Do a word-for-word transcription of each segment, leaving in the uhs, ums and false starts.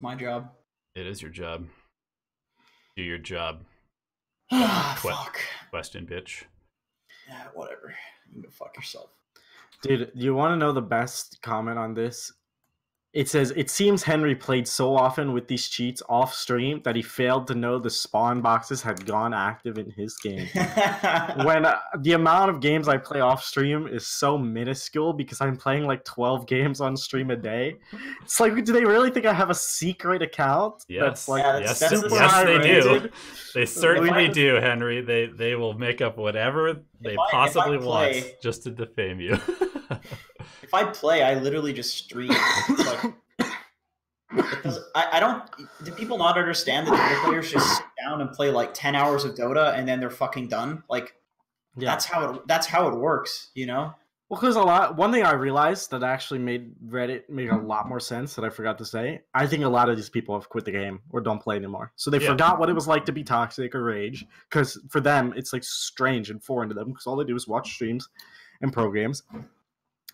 My job. It is your job. Do your job. Ah, que fuck. Question, bitch. Yeah, whatever. You can go fuck yourself. Dude, you want to know the best comment on this? It says, it seems Henry played so often with these cheats off stream that he failed to know the spawn boxes had gone active in his game. When uh, the amount of games I play off stream is so minuscule because I'm playing like twelve games on stream a day. It's like, do they really think I have a secret account? Yes, that's like, yes, that's super yes they do. They certainly do, Henry. They, they will make up whatever they I, possibly play... want just to defame you. If I play, I literally just stream. Like, it doesn't, I, I don't. Do people not understand that Dota players just sit down and play like ten hours of Dota and then they're fucking done? Like, yeah. that's how it. That's how it works, you know. Well, because a lot. One thing I realized that actually made Reddit make a lot more sense that I forgot to say. I think a lot of these people have quit the game or don't play anymore, so they yeah. forgot what it was like to be toxic or rage. Because for them, it's like strange and foreign to them because all they do is watch streams and programs.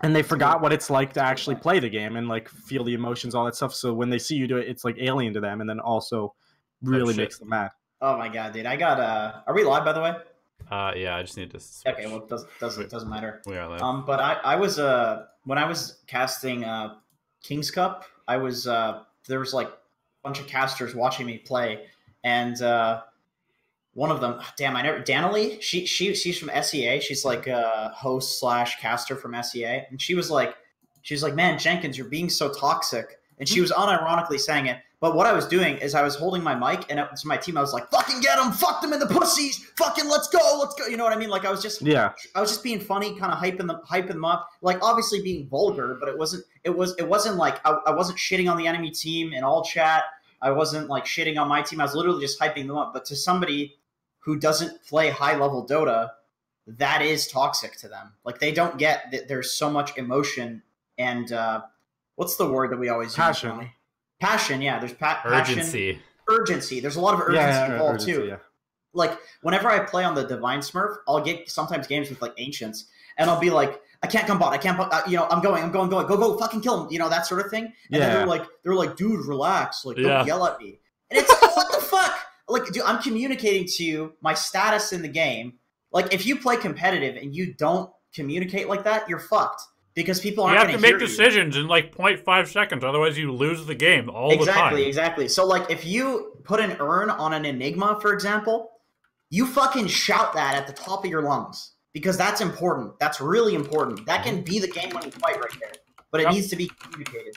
And they forgot what it's like to actually play the game and like feel the emotions, all that stuff. So when they see you do it, it's like alien to them, and then also really makes them mad. Oh my god, dude! I got. Uh, are we live, by the way? Uh, yeah, I just need to. Switch. Okay, well, it doesn't doesn't doesn't matter. We are live. Um, but I I was uh when I was casting uh King's Cup, I was uh there was like a bunch of casters watching me play, and uh one of them, damn, I never, Danily, she, she, she's from S E A. She's like a host slash caster from S E A. And she was like, she was like, man, Jenkins, you're being so toxic. And she was unironically saying it. But what I was doing is I was holding my mic and to my team, I was like, fucking get them, fuck them in the pussies, fucking let's go, let's go. You know what I mean? Like I was just, yeah, I was just being funny, kind of hyping them, hyping them up, like obviously being vulgar, but it wasn't, it was, it wasn't like, I, I wasn't shitting on the enemy team in all chat. I wasn't like shitting on my team. I was literally just hyping them up. But to somebody who doesn't play high-level Dota, that is toxic to them. Like, they don't get that there's so much emotion and, uh, what's the word that we always passion. use? Passion. Passion, yeah. There's pa passion. Urgency. Urgency. There's a lot of urgency yeah, yeah, involved, urgency, too. Yeah. Like, whenever I play on the Divine Smurf, I'll get sometimes games with, like, Ancients, and I'll be like, I can't come bot, I can't, uh, you know, I'm going, I'm going, going, go, go, fucking kill him, you know, that sort of thing. And yeah. then they're like, they're like, dude, relax, like, don't yeah. yell at me. And it's like, what the fuck? Like, dude, I'm communicating to you my status in the game. Like, if you play competitive and you don't communicate like that, you're fucked. Because people aren't going to hear you. You have to make decisions you. in, like, zero point five seconds. Otherwise, you lose the game all exactly, the time. Exactly, exactly. So, like, if you put an urn on an Enigma, for example, you fucking shout that at the top of your lungs. Because that's important. That's really important. That can be the game-winning fight right there. But it yep. needs to be communicated.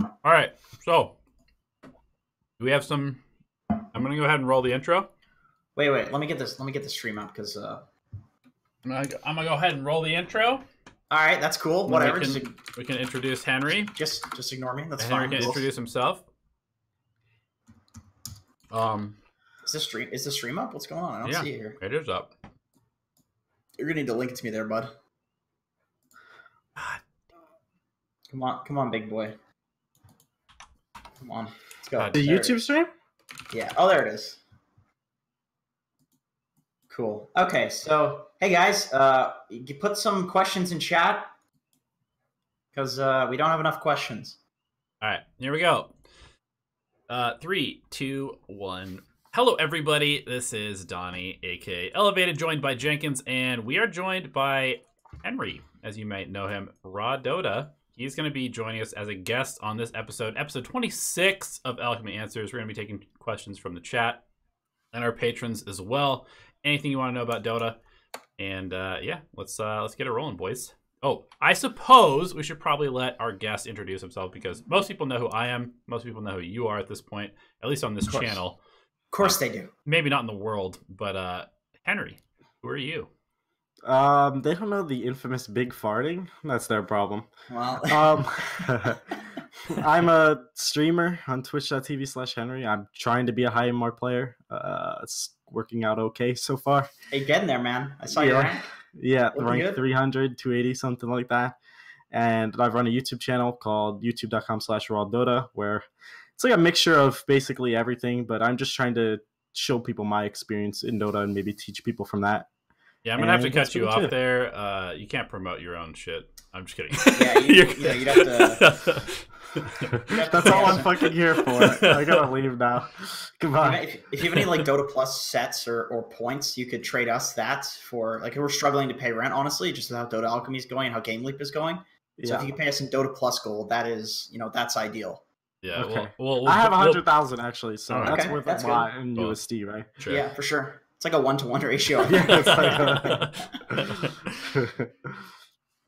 All right. So... do we have some... I'm going to go ahead and roll the intro. Wait, wait. Let me get this Let me get this stream out, because... Uh... I'm going to go ahead and roll the intro. All right. That's cool. And whatever. We can, we can introduce Henry. Just just ignore me. That's Henry fine. Henry can introduce himself. Um, is, this stream, is this stream up? What's going on? I don't yeah, see it here. It is up. You're going to need to link it to me there, bud. God. Come on. Come on, big boy. Come on. Go. The there YouTube stream? Yeah. Oh, there it is. Cool. Okay, so, hey, guys. Uh, you put some questions in chat, because uh, we don't have enough questions. All right, here we go. Uh, three, two, one. Hello, everybody. This is Donnie, a k a. Elevated, joined by Jenkins, and we are joined by Henry, as you might know him, RawDota. He's going to be joining us as a guest on this episode, episode twenty-six of Alchemy Answers. We're going to be taking questions from the chat and our patrons as well. Anything you want to know about Dota, and uh, yeah, let's uh, let's get it rolling, boys. Oh, I suppose we should probably let our guest introduce himself because most people know who I am. Most people know who you are at this point, at least on this channel. Of course they do. Maybe not in the world, but uh, Henry, who are you? Um, they don't know the infamous big farting. That's their problem. Wow. um, I'm a streamer on twitch dot T V slash Henry. I'm trying to be a high M M R player. Uh, it's working out okay so far. Hey, getting there, man. I saw yeah. your rank. Yeah, the rank good. three hundred, two eighty, something like that. And I've run a YouTube channel called youtube dot com slash RawDota, where it's like a mixture of basically everything, but I'm just trying to show people my experience in Dota and maybe teach people from that. Yeah, I'm going to have to cut you off there. Uh, you can't promote your own shit. I'm just kidding. Yeah, you, you know, you'd have to... That's all I'm fucking here for. I gotta leave now. Goodbye. If, if you have any like Dota Plus sets or, or points, you could trade us that for, like, we're struggling to pay rent, honestly, just with how Dota Alchemy is going and how Game Leap is going. So yeah. If you can pay us in Dota Plus gold, that is, you know, that's ideal. Yeah. Okay. Well, well, well, I have a hundred thousand well, actually, so okay, that's worth that's a lot good. in well, U S D, right? Sure. Yeah, for sure. It's like a one to one ratio. Yeah, it's like...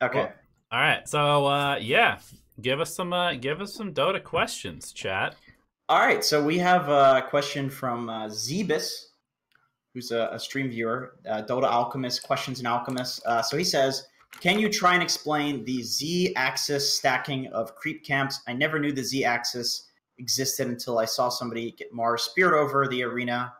Okay. Well, all right. So uh, yeah. Give us some, uh, give us some Dota questions, chat. All right, so we have a question from uh, Zebus, who's a, a stream viewer. Uh, Dota Alchemist questions an alchemist. Uh, so he says, "Can you try and explain the Z-axis stacking of creep camps? I never knew the Z-axis existed until I saw somebody get Mars Spirit over the arena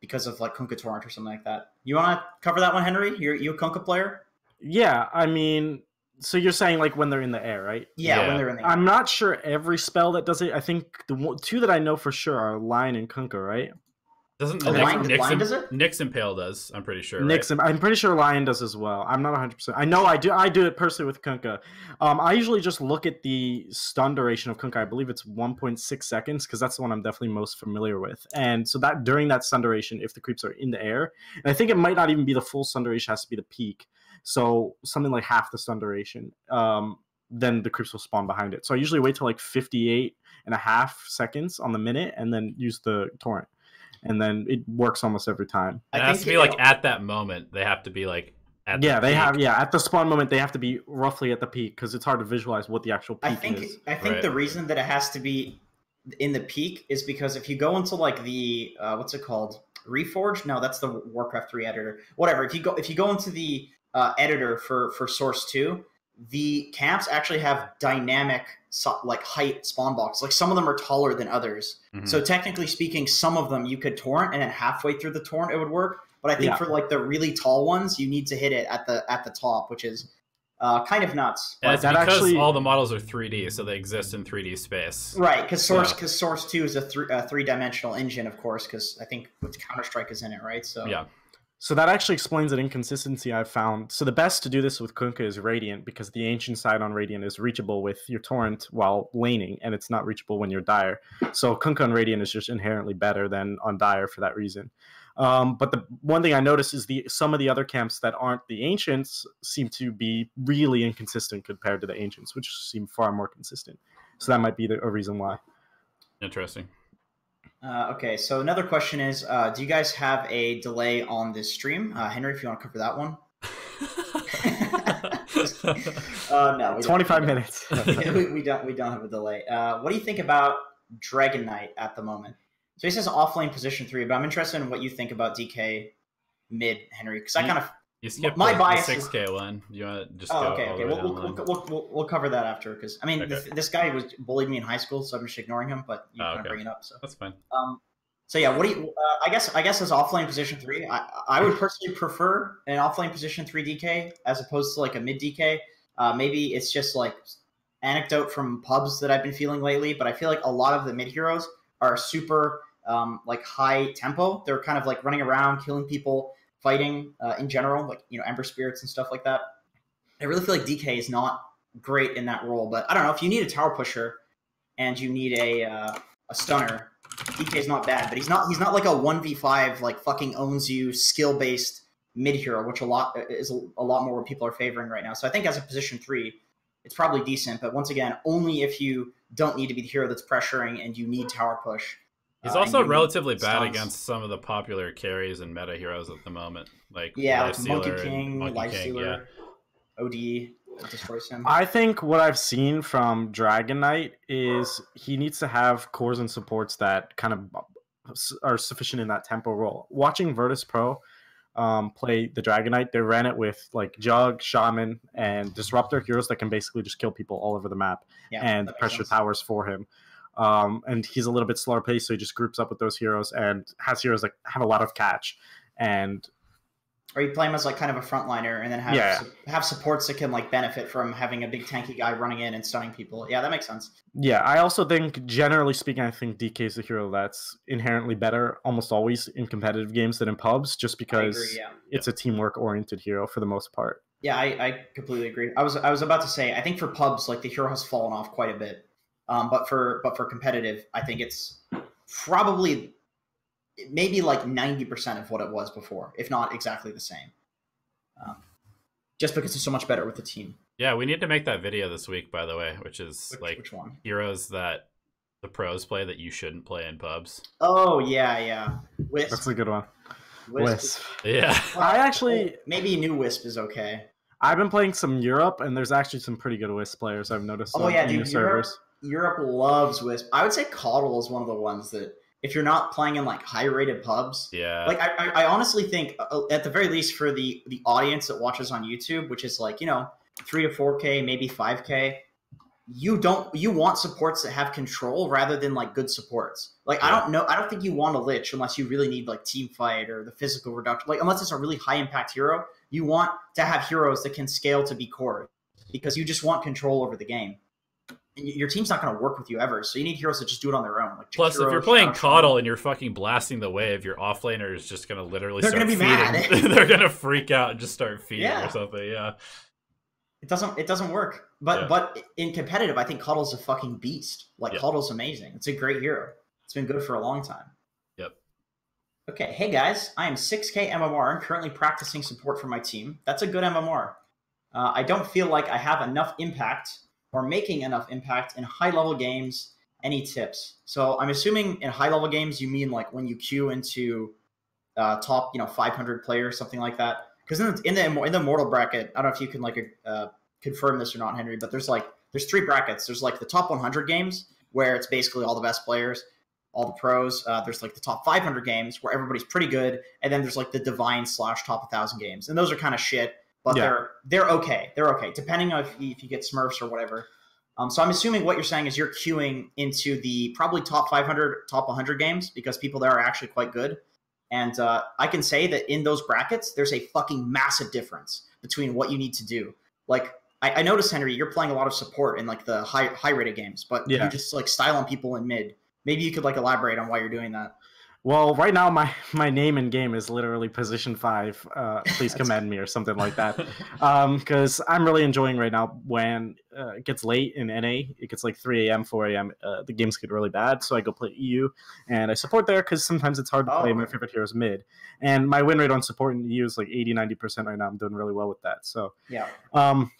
because of like Kunkka Torrent or something like that." You want to cover that one, Henry? You're you a Kunkka player? Yeah, I mean. So you're saying like when they're in the air, right? Yeah, yeah, when they're in the air. I'm not sure every spell that does it. I think the two that I know for sure are Lion and Kunkka, right? Doesn't oh, Lion, Nix, Lion does it? Nix Impale does. I'm pretty sure. Nix, right? I'm pretty sure Lion does as well. I'm not one hundred percent. I know I do. I do it personally with Kunkka. Um, I usually just look at the stun duration of Kunkka. I believe it's one point six seconds because that's the one I'm definitely most familiar with. And so that during that stun duration, if the creeps are in the air, and I think it might not even be the full stun duration, has to be the peak. So something like half the stun duration, um, then the creeps will spawn behind it. So I usually wait till like fifty-eight and a half seconds on the minute and then use the torrent. And then it works almost every time. It has to be like at that moment, they have to be like at the peak. Yeah, they have, yeah, at the spawn moment, they have to be roughly at the peak because it's hard to visualize what the actual peak is. I think, I think the reason that it has to be in the peak is because if you go into like the, uh, what's it called? Reforged? No, that's the Warcraft three editor. Whatever. If you go, if you go into the Uh, editor for for Source two, the camps actually have dynamic so, like height spawn box. Like some of them are taller than others. Mm-hmm. So technically speaking, some of them you could torrent, and then halfway through the torrent it would work. But I think yeah. for like the really tall ones, you need to hit it at the at the top, which is uh, kind of nuts. But that because actually... all the models are three D, so they exist in three D space. Right, because Source because yeah. Source two is a, th a three dimensional engine, of course, because I think Counter Strike is in it, right? So yeah. So that actually explains an inconsistency I've found. So the best to do this with Kunkka is Radiant, because the ancient side on Radiant is reachable with your Torrent while laning, and it's not reachable when you're Dire. So Kunkka on Radiant is just inherently better than on Dire for that reason. Um, but the one thing I noticed is the some of the other camps that aren't the ancients seem to be really inconsistent compared to the ancients, which seem far more consistent. So that might be the, a reason why. Interesting. Uh, okay, so another question is, uh, do you guys have a delay on this stream? Uh, Henry, if you want to cover that one. uh, no, we twenty-five don't. minutes. we, we don't. We don't have a delay. Uh, what do you think about Dragon Knight at the moment? So he says offlane position three, but I'm interested in what you think about D K mid, Henry, because I kind of you skipped my the, bias. The six K one. You want to just oh, go okay, okay. We'll, we'll, we'll, we'll, we'll cover that after, because I mean okay. this, this guy was bullied me in high school, so I'm just ignoring him. But you oh, kind okay. of bring it up, so that's fine. Um, so yeah, what do you? Uh, I guess I guess as offlane position three, I I would personally prefer an offlane position three D K as opposed to like a mid D K. Uh, maybe it's just like anecdote from pubs that I've been feeling lately, but I feel like a lot of the mid heroes are super um like high tempo. They're kind of like running around, killing people. Fighting uh, in general, like, you know, Ember Spirits and stuff like that. I really feel like D K is not great in that role, but I don't know. If you need a tower pusher and you need a uh, a stunner, D K is not bad, but he's not he's not like a one v five like fucking owns you skill based mid hero, which a lot is a lot more what people are favoring right now. So I think as a position three, it's probably decent, but once again, only if you don't need to be the hero that's pressuring and you need tower push. He's also uh, relatively bad stuns. against some of the popular carries and meta heroes at the moment. Like yeah, like Monkey King, Lifestealer, yeah. O D, destroys him. I think what I've seen from Dragon Knight is he needs to have cores and supports that kind of are sufficient in that tempo role. Watching Virtus Pro um, play the Dragon Knight, they ran it with like Jug, Shaman, and Disruptor heroes that can basically just kill people all over the map yeah, and pressure sense. towers for him. Um, and he's a little bit slower paced, so he just groups up with those heroes and has heroes that have a lot of catch. And or you play him as like kind of a frontliner, and then have yeah. su have supports that can like benefit from having a big tanky guy running in and stunning people. Yeah, that makes sense. Yeah, I also think generally speaking, I think D K is a hero that's inherently better almost always in competitive games than in pubs, just because I agree, yeah. it's yeah. a teamwork oriented hero for the most part. Yeah, I, I completely agree. I was I was about to say, I think for pubs, like, the hero has fallen off quite a bit. Um, but for but for competitive, I think it's probably maybe like ninety percent of what it was before, if not exactly the same. Um, just because it's so much better with the team. Yeah, we need to make that video this week, by the way, which is which, like which one? Heroes that the pros play that you shouldn't play in pubs. Oh, yeah, yeah. Wisp. That's a good one. Wisp. Wisp. Yeah. Well, I actually... Maybe new Wisp is okay. I've been playing some Europe, and there's actually some pretty good Wisp players I've noticed. Oh, yeah, dude. Europe, Europe loves Wisp. I would say Coddle is one of the ones that... If you're not playing in like high-rated pubs, yeah, like I, I honestly think uh, at the very least for the the audience that watches on YouTube, which is like, you know, three to four K, maybe five K, you don't you want supports that have control rather than like good supports. Like yeah. I don't know, I don't think you want a lich unless you really need like team fight or the physical reduction. Like unless it's a really high-impact hero, you want to have heroes that can scale to be core because you just want control over the game. Your team's not going to work with you ever, so you need heroes that just do it on their own. Like Plus, Chikiro, if you're playing Shiro, Coddle and you're fucking blasting the wave, your offlaner is just going to literally they're start gonna be feeding. Mad. They're going to freak out and just start feeding yeah. or something. Yeah, it doesn't it doesn't work. But yeah. but in competitive, I think Coddle's a fucking beast. Like yep. Coddle's amazing. It's a great hero. It's been good for a long time. Yep. Okay, hey guys, I am six K M M R and currently practicing support for my team. That's a good M M R. Uh, I don't feel like I have enough impact. Or making enough impact in high-level games. Any tips? So I'm assuming in high-level games you mean like when you queue into uh, top, you know, five hundred players, something like that. Because in the, in the in the mortal bracket, I don't know if you can like uh, confirm this or not, Henry, but there's like there's three brackets. There's like the top one hundred games where it's basically all the best players, all the pros. Uh, there's like the top five hundred games where everybody's pretty good, and then there's like the divine slash top one thousand games, and those are kind of shit. But yeah. they're they're okay. They're okay, depending on if you, if you get Smurfs or whatever. Um, so I'm assuming what you're saying is you're queuing into the probably top five hundred, top one hundred games because people there are actually quite good. And uh, I can say that in those brackets, there's a fucking massive difference between what you need to do. Like I, I noticed, Henry, you're playing a lot of support in like the high high rated games, but yeah. you just like style on people in mid. Maybe you could like elaborate on why you're doing that. Well, right now my my name in game is literally position five. Uh, please commend me or something like that, because um, I'm really enjoying right now when uh, it gets late in N A. It gets like three A M, four A M. Uh, the games get really bad, so I go play E U and I support there because sometimes it's hard to oh. play my favorite heroes mid. And my win rate on support in E U is like eighty, ninety percent right now. I'm doing really well with that. So yeah, um,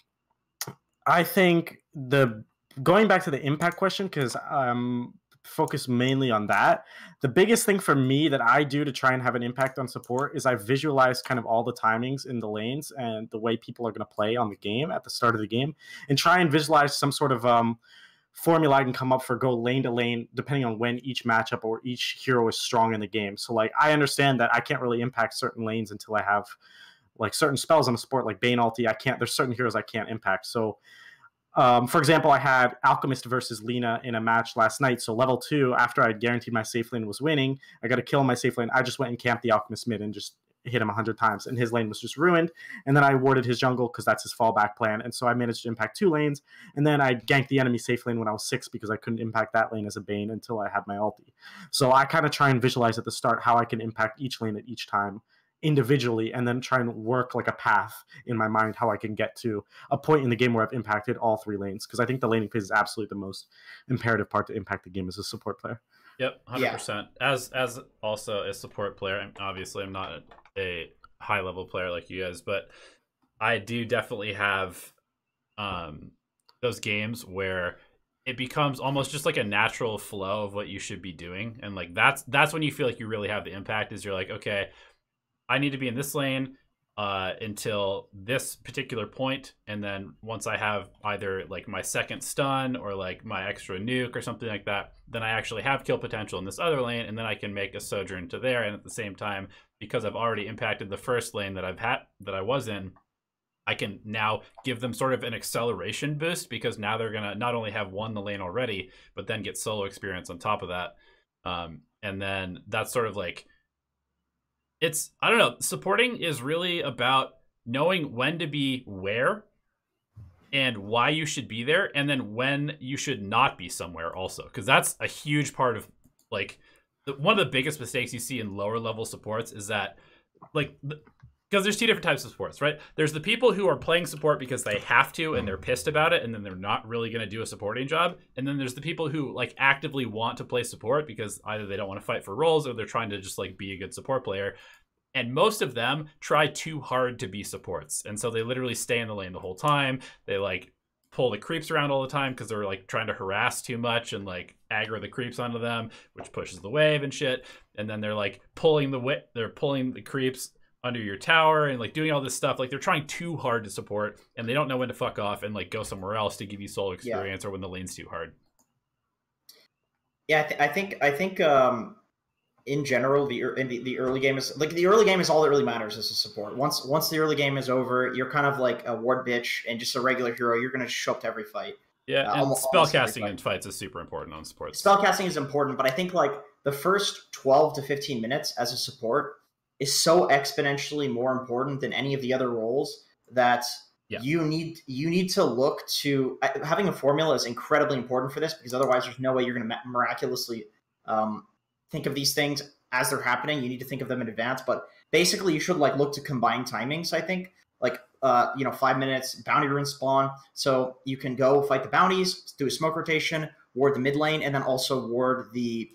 I think the going back to the impact question because um. focus mainly on that. The biggest thing for me that I do to try and have an impact on support is I visualize kind of all the timings in the lanes and the way people are going to play on the game at the start of the game and try and visualize some sort of um, formula I can come up for go lane to lane depending on when each matchup or each hero is strong in the game. So like I understand that I can't really impact certain lanes until I have like certain spells on a support like Bane ulti. I can't, there's certain heroes I can't impact. So Um, for example, I had Alchemist versus Lina in a match last night. So level two, after I had guaranteed my safe lane was winning, I got a kill in my safe lane. I just went and camped the Alchemist mid and just hit him a hundred times. And his lane was just ruined. And then I warded his jungle because that's his fallback plan. And so I managed to impact two lanes. And then I ganked the enemy safe lane when I was six because I couldn't impact that lane as a Bane until I had my ulti. So I kind of try and visualize at the start how I can impact each lane at each time individually and then try and work like a path in my mind how I can get to a point in the game where I've impacted all three lanes because I think the laning phase is absolutely the most imperative part to impact the game as a support player. Yep, one hundred percent. Yeah. As as also a support player, I'm, obviously I'm not a high-level player like you guys, but I do definitely have um, those games where it becomes almost just like a natural flow of what you should be doing. And like that's that's when you feel like you really have the impact is you're like, okay, I need to be in this lane uh, until this particular point, and then once I have either like my second stun or like my extra nuke or something like that, then I actually have kill potential in this other lane, and then I can make a sojourn to there. And at the same time, because I've already impacted the first lane that I've had that I was in, I can now give them sort of an acceleration boost because now they're gonna not only have won the lane already, but then get solo experience on top of that, um, and then that's sort of like. It's, I don't know, supporting is really about knowing when to be where and why you should be there and then when you should not be somewhere also. Because that's a huge part of, like, the, one of the biggest mistakes you see in lower level supports is that, like, the, because there's two different types of supports, right? There's the people who are playing support because they have to and they're pissed about it, and then they're not really going to do a supporting job. And then there's the people who like actively want to play support because either they don't want to fight for roles or they're trying to just like be a good support player. And most of them try too hard to be supports. And so they literally stay in the lane the whole time. They like pull the creeps around all the time because they're like trying to harass too much and like aggro the creeps onto them, which pushes the wave and shit. And then they're like pulling the wi- they're pulling the creeps under your tower and like doing all this stuff. Like they're trying too hard to support and they don't know when to fuck off and like go somewhere else to give you solo experience, yeah. Or when the lane's too hard. Yeah, I, th I think I think um, in general the in the, the early game is like the early game is all that really matters is the support. Once once the early game is over, you're kind of like a ward bitch and just a regular hero. You're gonna show up to every fight. Yeah, uh, and spellcasting in fights is super important on supports. Spellcasting is important, but I think like the first twelve to fifteen minutes as a support is so exponentially more important than any of the other roles that yeah. you need you need to look to uh, having a formula is incredibly important for this, because otherwise there's no way you're going to miraculously um, think of these things as they're happening. You need to think of them in advance, but basically you should like look to combine timings. I think like, uh, you know, five minutes bounty rune spawn. So you can go fight the bounties, do a smoke rotation, ward the mid lane, and then also ward the,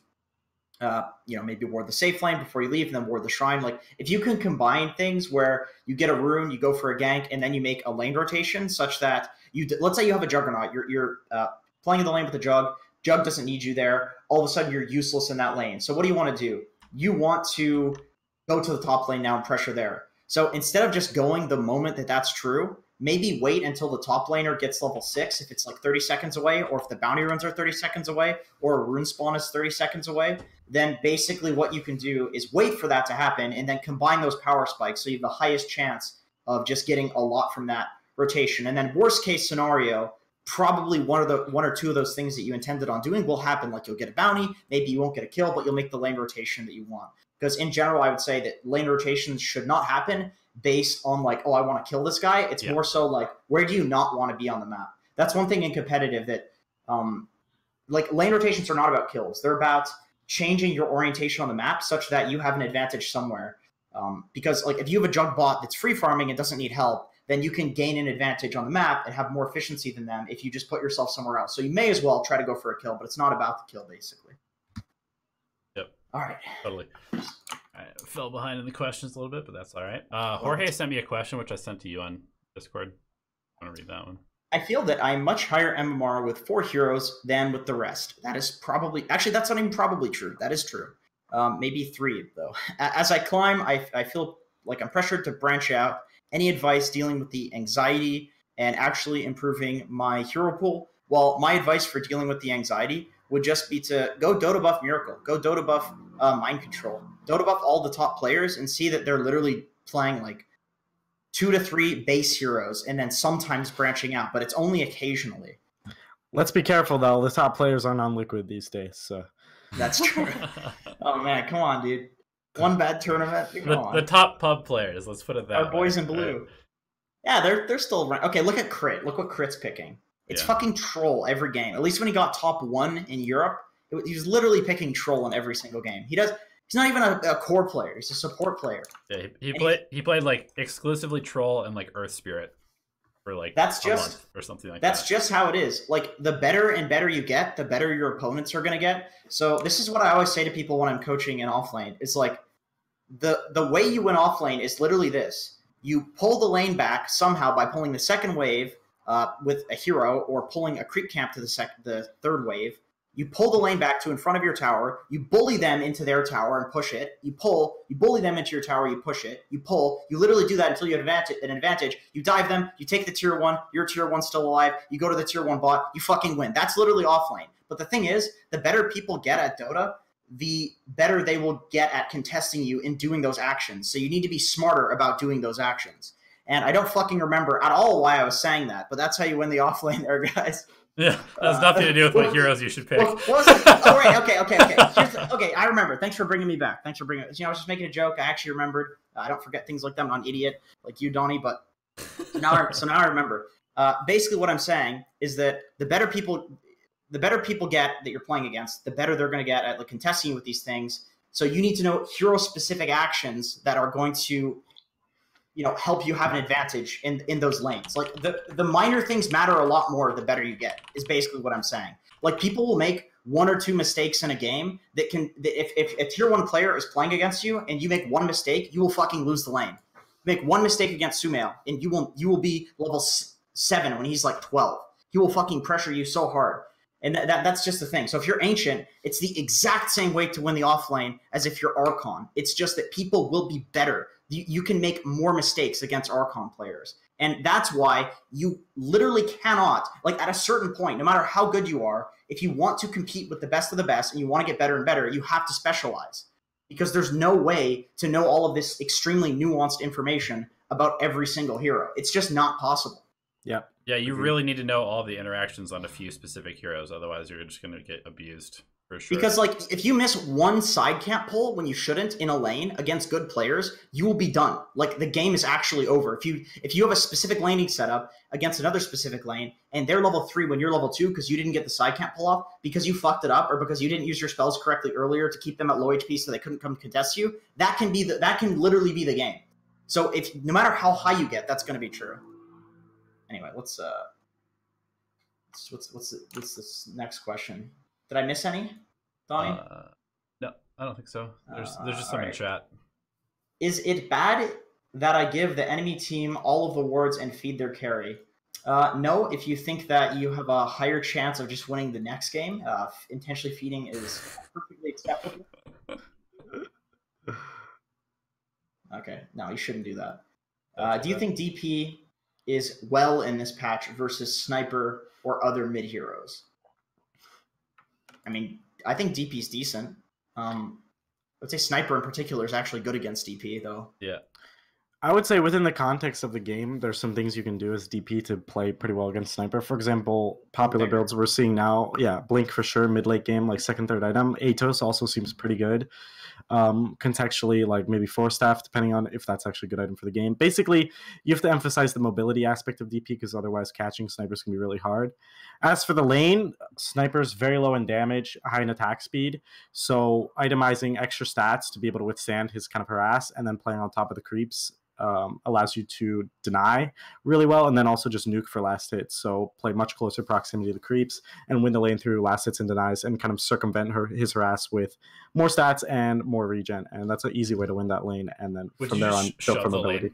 Uh, you know, maybe ward the safe lane before you leave, and then ward the shrine. Like, if you can combine things where you get a rune, you go for a gank, and then you make a lane rotation such that you, let's say you have a Juggernaut, you're you're uh, playing in the lane with a Jug. Jug doesn't need you there. All of a sudden, you're useless in that lane. So what do you want to do? You want to go to the top lane now and pressure there. So instead of just going the moment that that's true, maybe wait until the top laner gets level six if it's like thirty seconds away, or if the bounty runes are thirty seconds away, or a rune spawn is thirty seconds away. Then basically what you can do is wait for that to happen and then combine those power spikes so you have the highest chance of just getting a lot from that rotation. And then worst case scenario, probably one of the one or two of those things that you intended on doing will happen. Like you'll get a bounty, maybe you won't get a kill, but you'll make the lane rotation that you want. Because in general, I would say that lane rotations should not happen based on like, oh, I want to kill this guy. It's yeah. more so like, where do you not want to be on the map? That's one thing in competitive that, um, like lane rotations are not about kills. They're about changing your orientation on the map such that you have an advantage somewhere. Um, because like, if you have a Jug bot that's free farming and doesn't need help, then you can gain an advantage on the map and have more efficiency than them if you just put yourself somewhere else. So you may as well try to go for a kill, but it's not about the kill basically. Yep. All right. Totally. I fell behind in the questions a little bit, but that's all right. Uh, Jorge sent me a question, which I sent to you on Discord. I want to read that one. I feel that I'm much higher M M R with four heroes than with the rest. That is probably... Actually, that's not even probably true. That is true. Um, maybe three, though. As I climb, I, I feel like I'm pressured to branch out. Any advice dealing with the anxiety and actually improving my hero pool? Well, my advice for dealing with the anxiety would just be to go Dota buff Miracle. Go Dota buff uh, Mind Control. Dota buff all the top players and see that they're literally playing like two to three base heroes and then sometimes branching out, but it's only occasionally. Let's be careful, though. The top players are non-liquid these days, so... That's true. Oh, man, come on, dude. One bad tournament, come the, on. The top pub players, let's put it that way. Our boys in blue. Right. Yeah, they're, they're still... Okay, look at Crit. Look what Crit's picking. It's yeah. fucking Troll every game. At least when he got top one in Europe, it, he was literally picking Troll in every single game. He does... He's not even a, a core player. He's a support player. Yeah, he, he played. He, he played like exclusively Troll and like Earth Spirit, for like that's just or something like that's that. That's just how it is. Like the better and better you get, the better your opponents are gonna get. So this is what I always say to people when I'm coaching in offlane. It's like the the way you win offlane is literally this: you pull the lane back somehow by pulling the second wave uh, with a hero, or pulling a creep camp to the sec the third wave. You pull the lane back to in front of your tower. You bully them into their tower and push it. You pull. You bully them into your tower. You push it. You pull. You literally do that until you have advantage, an advantage. You dive them. You take the tier one. Your tier one's still alive. You go to the tier one bot. You fucking win. That's literally offlane. But the thing is, the better people get at Dota, the better they will get at contesting you in doing those actions. So you need to be smarter about doing those actions. And I don't fucking remember at all why I was saying that, but that's how you win the offlane there, guys. Yeah, that has nothing to do with what heroes you should pick. Well, what was it? Oh, right. Okay, okay, okay. Here's the, okay, I remember. Thanks for bringing me back. Thanks for bringing it. You know, I was just making a joke. I actually remembered. Uh, I don't forget things like that. I'm not an idiot like you, Donnie, but now I, so now I remember. Uh, basically, what I'm saying is that the better people, the better people get that you're playing against, the better they're going to get at like contesting you with these things. So you need to know hero-specific actions that are going to you know, help you have an advantage in in those lanes. Like the the minor things matter a lot more the better you get, is basically what I'm saying. Like people will make one or two mistakes in a game that can, that if, if a tier one player is playing against you and you make one mistake, you will fucking lose the lane. Make one mistake against Sumail and you will, you will be level seven when he's like twelve. He will fucking pressure you so hard. And that, that that's just the thing. So if you're Ancient, it's the exact same way to win the off lane as if you're Archon. It's just that people will be better. You, you can make more mistakes against Archon players. And that's why you literally cannot, like at a certain point, no matter how good you are, if you want to compete with the best of the best and you want to get better and better, you have to specialize. Because there's no way to know all of this extremely nuanced information about every single hero. It's just not possible. Yeah. Yeah, you really need to know all the interactions on a few specific heroes. Otherwise, you're just going to get abused for sure. Because, like, if you miss one side camp pull when you shouldn't in a lane against good players, you will be done. Like, the game is actually over. If you if you have a specific laning setup against another specific lane, and they're level three when you're level two because you didn't get the side camp pull off, because you fucked it up, or because you didn't use your spells correctly earlier to keep them at low H P so they couldn't come contest you, that can be the, that can literally be the game. So if no matter how high you get, that's going to be true. Anyway, what's uh, what's what's what's this next question? Did I miss any, Donnie? Uh, no, I don't think so. There's uh, there's just some right. in chat. Is it bad that I give the enemy team all of the wards and feed their carry? Uh, no, if you think that you have a higher chance of just winning the next game, uh, intentionally feeding is perfectly acceptable. Okay, no, you shouldn't do that. Uh, do you think D P is well in this patch versus Sniper or other mid heroes? I mean, I think D P is decent. Um, I'd say Sniper in particular is actually good against D P, though. Yeah. I would say within the context of the game, there's some things you can do as D P to play pretty well against Sniper. For example, popular Blink. builds we're seeing now, yeah, Blink for sure, mid-late game, like second, third item. Atos also seems pretty good. Um, contextually, like maybe four staff, depending on if that's actually a good item for the game. Basically, you have to emphasize the mobility aspect of D P because otherwise catching Snipers can be really hard. As for the lane, Sniper's very low in damage, high in attack speed. So itemizing extra stats to be able to withstand his kind of harass and then playing on top of the creeps Um, allows you to deny really well, and then also just nuke for last hits. So play much closer proximity to the creeps and win the lane through last hits and denies, and kind of circumvent her, his harass with more stats and more regen. And that's an easy way to win that lane. And then Would from there on, build from ability.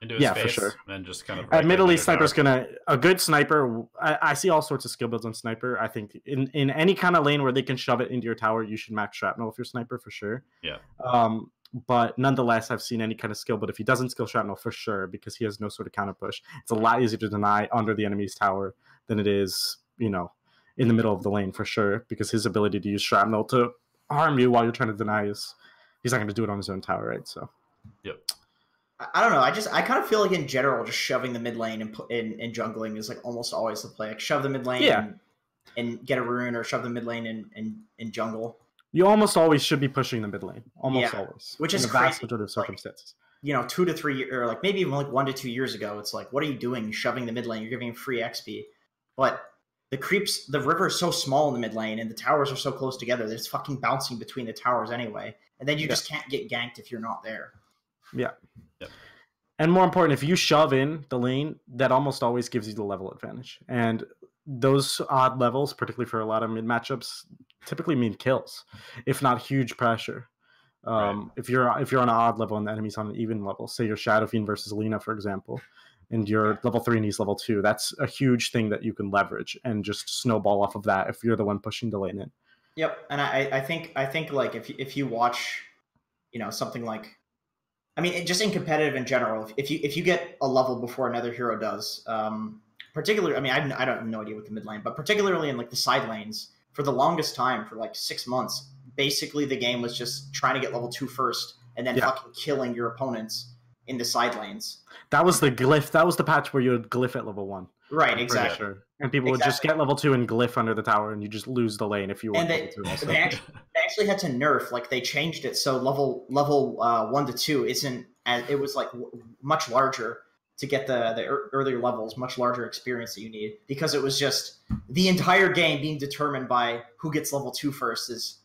Into yeah, space, for sure. And just kind of right Admittedly, Sniper's going to... A good Sniper... I, I see all sorts of skill builds on Sniper. I think in, in any kind of lane where they can shove it into your tower, you should max Shrapnel if you're Sniper, for sure. Yeah. Um... But nonetheless, I've seen any kind of skill. But if he doesn't skill Shrapnel, for sure, because he has no sort of counter push, it's a lot easier to deny under the enemy's tower than it is, you know, in the middle of the lane, for sure. Because his ability to use Shrapnel to harm you while you're trying to deny is, he's not going to do it on his own tower, right? So, yep. I don't know. I just, I kind of feel like in general, just shoving the mid lane and, and, and jungling is like almost always the play. Like shove the mid lane yeah. and, and get a rune, or shove the mid lane and, and, and jungle. You almost always should be pushing the mid lane, almost yeah. always, which is in the vast crazy. majority of circumstances. Like, you know, two to three, or like maybe even like one to two years ago, it's like, what are you doing? You're shoving the mid lane. You're giving him free X P, but the creeps, the river is so small in the mid lane, and the towers are so close together that it's fucking bouncing between the towers anyway, and then you yeah. just can't get ganked if you're not there. Yeah. yeah. And more important, if you shove in the lane, that almost always gives you the level advantage, and those odd levels, particularly for a lot of mid matchups, typically mean kills, if not huge pressure. Um, right. If you're if you're on an odd level and the enemy's on an even level, say you're Shadow Fiend versus Lina, for example, and you're level three and he's level two, that's a huge thing that you can leverage and just snowball off of that if you're the one pushing the lane in. Yep, and I I think I think like if if you watch, you know, something like, I mean, it, just in competitive in general, if, if you if you get a level before another hero does, um, particularly, I mean, I've, I don't have no idea with the mid lane, but particularly in like the side lanes. For the longest time, for like six months, basically the game was just trying to get level two first and then yeah. fucking killing your opponents in the side lanes. That was the glyph. That was the patch where you would glyph at level one. Right, exactly. Sure. And people exactly. would just get level two and glyph under the tower, and you just lose the lane if you want to. And they, they, actually, they actually had to nerf. Like they changed it so level level uh, one to two isn't as it was like w much larger. To get the, the earlier levels, much larger experience that you need, because it was just the entire game being determined by who gets level two first is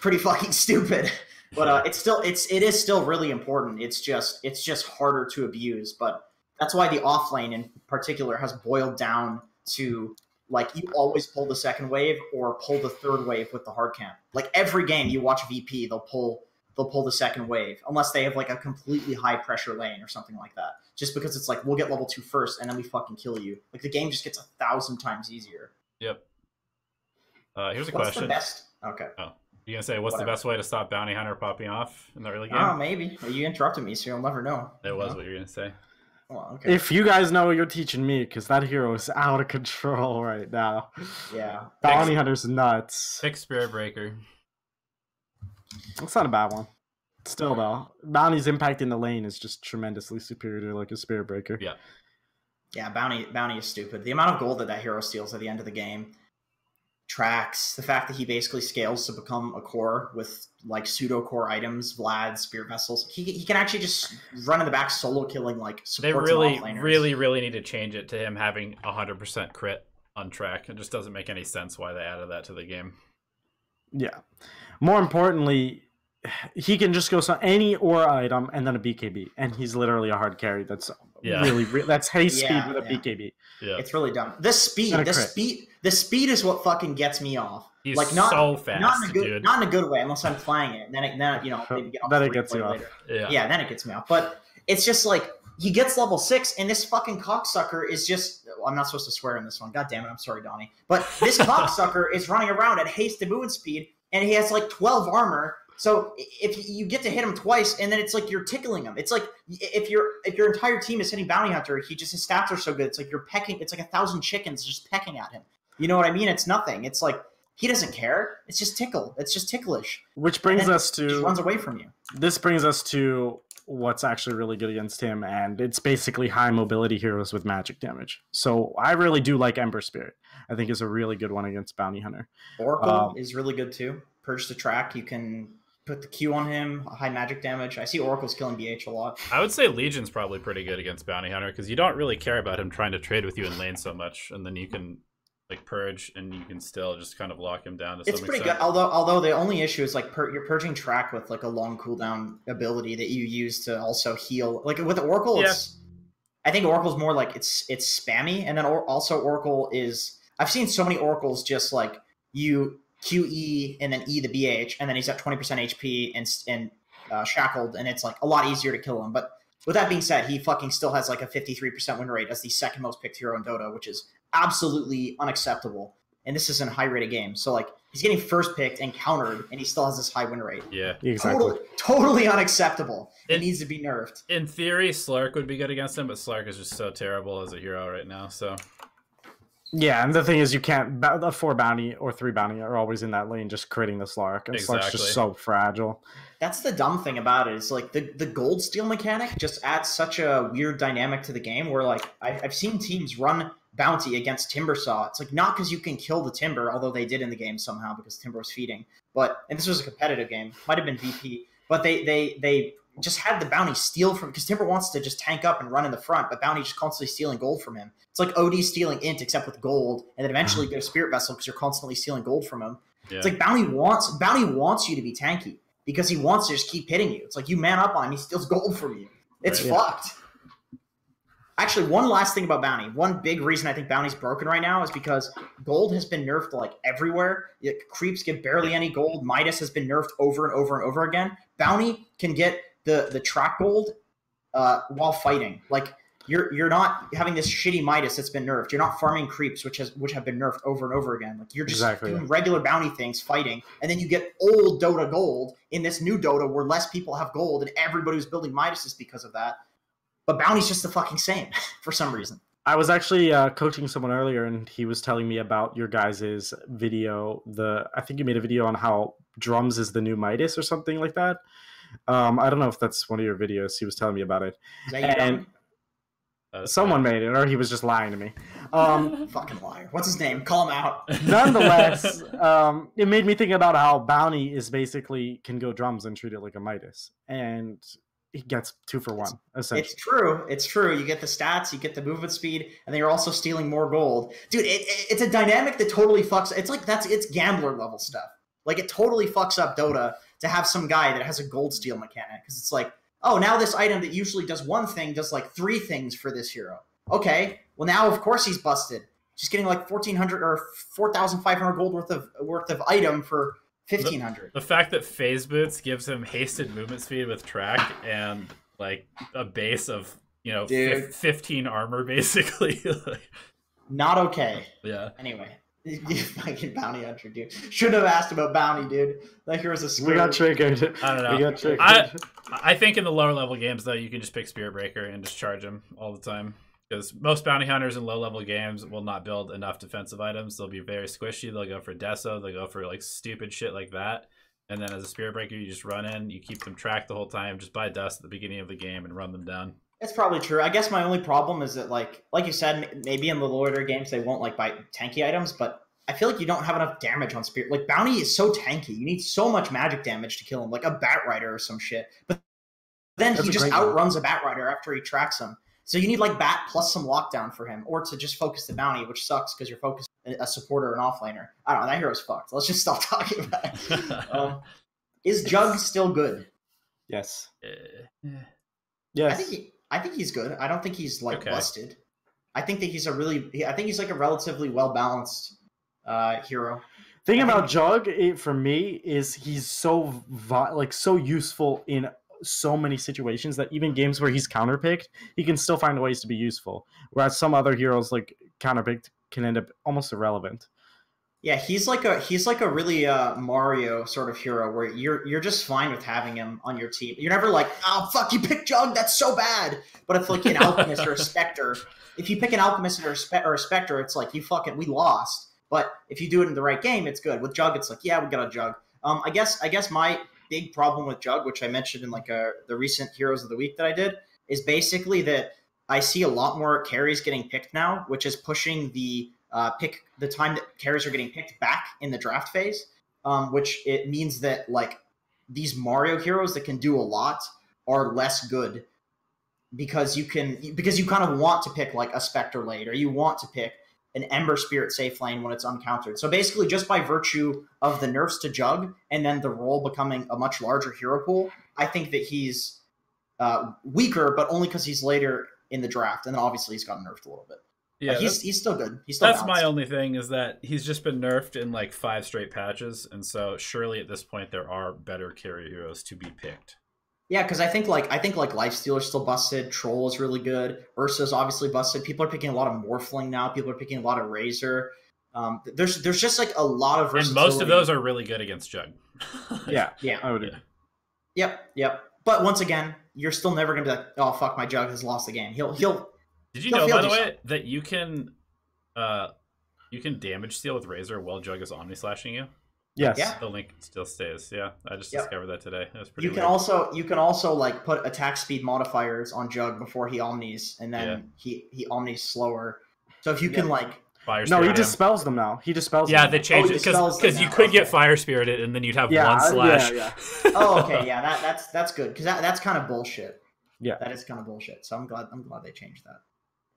pretty fucking stupid. But uh, it's still it's it is still really important. It's just it's just harder to abuse. But that's why the off lane in particular has boiled down to, like, you always pull the second wave or pull the third wave with the hard camp. Like, every game you watch V P, they'll pull they'll pull the second wave unless they have like a completely high pressure lane or something like that. Just because it's like, we'll get level two first and then we fucking kill you. Like, the game just gets a thousand times easier. Yep. Uh, here's a what's question. The best? Okay. Oh. You gonna say what's Whatever. the best way to stop Bounty Hunter popping off in the early game? Oh, maybe. Well, you interrupted me, so you'll never know. That was know? what you were gonna say. Well, okay. If you guys know, you're teaching me, because that hero is out of control right now. Yeah, Bounty Pick, Hunter's nuts. Pick Spirit Breaker. That's not a bad one. Still though, Bounty's impact in the lane is just tremendously superior to like a Spirit Breaker. Yeah. Yeah, Bounty Bounty is stupid. The amount of gold that that hero steals at the end of the game. Tracks, the fact that he basically scales to become a core with like pseudo core items, Vlad, Spear Vessels. He, he can actually just run in the back solo killing like support. They really, really, really need to change it to him having one hundred percent crit on track. It just doesn't make any sense why they added that to the game. Yeah. More importantly, he can just go to any aura item and then a B K B, and he's literally a hard carry. That's yeah. really, really that's hay speed yeah, with a yeah. B K B. Yeah. It's really dumb. This speed, this crit. speed, the speed is what fucking gets me off. He's like not so fast, not in a good, dude. not in a good way, unless I'm playing it. And then it, then you know, maybe get off then it gets you off. Yeah. yeah, then it gets me off. But it's just like he gets level six, and this fucking cocksucker is just. Well, I'm not supposed to swear in this one. God damn it, I'm sorry, Donnie. But this cocksucker is running around at haste to movement speed, and he has like twelve armor. So if you get to hit him twice, and then it's like you're tickling him. It's like if your if your entire team is hitting Bounty Hunter, he just his stats are so good. It's like you're pecking. It's like a thousand chickens just pecking at him. You know what I mean? It's nothing. It's like he doesn't care. It's just tickle. It's just ticklish. Which brings us to he runs away from you. This brings us to what's actually really good against him, and it's basically high mobility heroes with magic damage. So I really do like Ember Spirit. I think is a really good one against Bounty Hunter. Oracle um, is really good too. Purge the track. You can put the Q on him, high magic damage. I see Oracle's killing B H a lot. I would say Legion's probably pretty good against Bounty Hunter because you don't really care about him trying to trade with you in lane so much, and then you can like purge, and you can still just kind of lock him down to some extent. It's pretty good, although although the only issue is like pur you're purging track with like a long cooldown ability that you use to also heal. Like with Oracle, yeah. it's I think Oracle's more like it's it's spammy, and then or also Oracle is I've seen so many Oracles just like you. Q E and then E the B H, and then he's at twenty percent H P and and uh, shackled, and it's like a lot easier to kill him. But with that being said, he fucking still has like a fifty-three percent win rate as the second most picked hero in Dota, which is absolutely unacceptable. And this is in a high rated game, so like he's getting first picked and countered, and he still has this high win rate. Yeah, exactly. Totally, totally unacceptable. It, it needs to be nerfed. In theory, Slark would be good against him, but Slark is just so terrible as a hero right now. So. Yeah, and the thing is, you can't. The four bounty or three bounty are always in that lane, just critting the Slark, and exactly. Slark's just so fragile. That's the dumb thing about it. Is like the the gold steal mechanic just adds such a weird dynamic to the game. Where like I've, I've seen teams run bounty against Timbersaw. It's like not because you can kill the Timber, although they did in the game somehow because Timber was feeding. But and this was a competitive game, might have been V P, but they they they just had the bounty steal from because Timber wants to just tank up and run in the front, but bounty just constantly stealing gold from him. It's like O D stealing int except with gold, and then eventually you get a Spirit Vessel because you're constantly stealing gold from him. Yeah. It's like bounty wants bounty wants you to be tanky because he wants to just keep hitting you. It's like you man up on him, he steals gold from you. It's right, fucked. Yeah. Actually, one last thing about bounty. One big reason I think bounty's broken right now is because gold has been nerfed like everywhere. It, creeps get barely any gold. Midas has been nerfed over and over and over again. Bounty can get the the track gold uh, while fighting. Like you're you're not having this shitty Midas that's been nerfed. You're not farming creeps, which has which have been nerfed over and over again. Like you're just exactly doing that. regular bounty things, fighting, and then you get old Dota gold in this new Dota where less people have gold and everybody who's building Midas is because of that. But bounty's just the fucking same for some reason. I was actually uh, coaching someone earlier, and he was telling me about your guys' video. The I think you made a video on how drums is the new Midas or something like that. Um, I don't know if that's one of your videos. He was telling me about it. And uh, someone made it, or he was just lying to me. Um, fucking liar. What's his name? Call him out. Nonetheless, um, it made me think about how Bounty is basically can go drums and treat it like a Midas. And he gets two for one, essentially. It's true. It's true. You get the stats, you get the movement speed, and then you're also stealing more gold. Dude, it, it, it's a dynamic that totally fucks. It's like that's it's gambler level stuff. Like, it totally fucks up Dota to have some guy that has a gold steal mechanic, because it's like, oh, now this item that usually does one thing does, like, three things for this hero. Okay, well, now, of course, he's busted. She's getting, like, fourteen hundred or four thousand five hundred gold worth of worth of item for fifteen hundred. The, the fact that Phase Boots gives him hasted movement speed with track and, like, a base of, you know, fifteen armor, basically. Like, not okay. Yeah. Anyway. You fucking bounty hunter, dude. Should have asked about bounty, dude. Like, there was a square. We got triggered. I don't know. We got triggered. I, I think in the lower level games, though, you can just pick Spirit Breaker and just charge him all the time. Because most bounty hunters in low level games will not build enough defensive items. They'll be very squishy. They'll go for Deso. They'll go for, like, stupid shit like that. And then as a Spirit Breaker, you just run in. You keep them tracked the whole time. Just buy dust at the beginning of the game and run them down. That's probably true. I guess my only problem is that, like, like you said, maybe in the lower games they won't, like, buy tanky items, but I feel like you don't have enough damage on Spirit. Like, Bounty is so tanky. You need so much magic damage to kill him, like a Batrider or some shit. But then That's he just outruns one. a Batrider after he tracks him. So you need, like, Bat plus some lockdown for him, or to just focus the Bounty, which sucks because you're focused a supporter or an offlaner. I don't know. That hero's fucked. Let's just stop talking about it. um, is Jug still good? Yes. Uh, yes. I think he... I think he's good. I don't think he's, like, okay. busted. I think that he's a really... I think he's, like, a relatively well-balanced uh, hero. The thing about Jug, it, for me, is he's so, like, so useful in so many situations that even games where he's counterpicked, he can still find ways to be useful. Whereas some other heroes, like, counterpicked can end up almost irrelevant. Yeah, he's like a he's like a really uh, Mario sort of hero where you're you're just fine with having him on your team. You're never like, oh fuck, you picked Jug, that's so bad. But if like an Alchemist or a Spectre, if you pick an Alchemist or a, Spe or a Spectre, it's like you fucking we lost. But if you do it in the right game, it's good. With Jug, it's like yeah, we got a Jug. Um, I guess I guess my big problem with Jug, which I mentioned in like a, the recent Heroes of the Week that I did, is basically that I see a lot more carries getting picked now, which is pushing the Uh, pick the time that carries are getting picked back in the draft phase, um, which it means that like these Mario heroes that can do a lot are less good because you can because you kind of want to pick like a Spectre late or you want to pick an Ember Spirit safe lane when it's uncountered. So basically, just by virtue of the nerfs to Jug and then the role becoming a much larger hero pool, I think that he's uh, weaker, but only because he's later in the draft, and then obviously he's gotten nerfed a little bit. Yeah, he's he's still good. He's still that's balanced. My only thing is that he's just been nerfed in like five straight patches, and so surely at this point there are better carry heroes to be picked. Yeah, because I think like I think like Lifestealer's still busted. Troll is really good. Ursa's obviously busted. People are picking a lot of Morphling now. People are picking a lot of Razor. Um, there's there's just like a lot of versatility. And most of those are really good against Jug. yeah, yeah, I would. Yeah. Yep, yep. But once again, you're still never gonna be like, oh fuck, my Jug has lost the game. He'll he'll. Did you He'll know, by the yourself. way, that you can, uh, you can damage steal with Razor while Jug is Omni Slashing you? Yes. Yeah. The link still stays. Yeah, I just yep. discovered that today. That was pretty. You weird. can also you can also like put attack speed modifiers on Jug before he Omnis, and then yeah. he he Omnis slower. So if you yeah. can like. Fire no, he dispels them now. He dispels yeah, them. Yeah, they changed oh, it because you could okay. get Fire Spirited, and then you'd have yeah, one slash. Yeah, yeah. oh, okay, yeah, that that's that's good because that that's kind of bullshit. Yeah, that is kind of bullshit. So I'm glad I'm glad they changed that.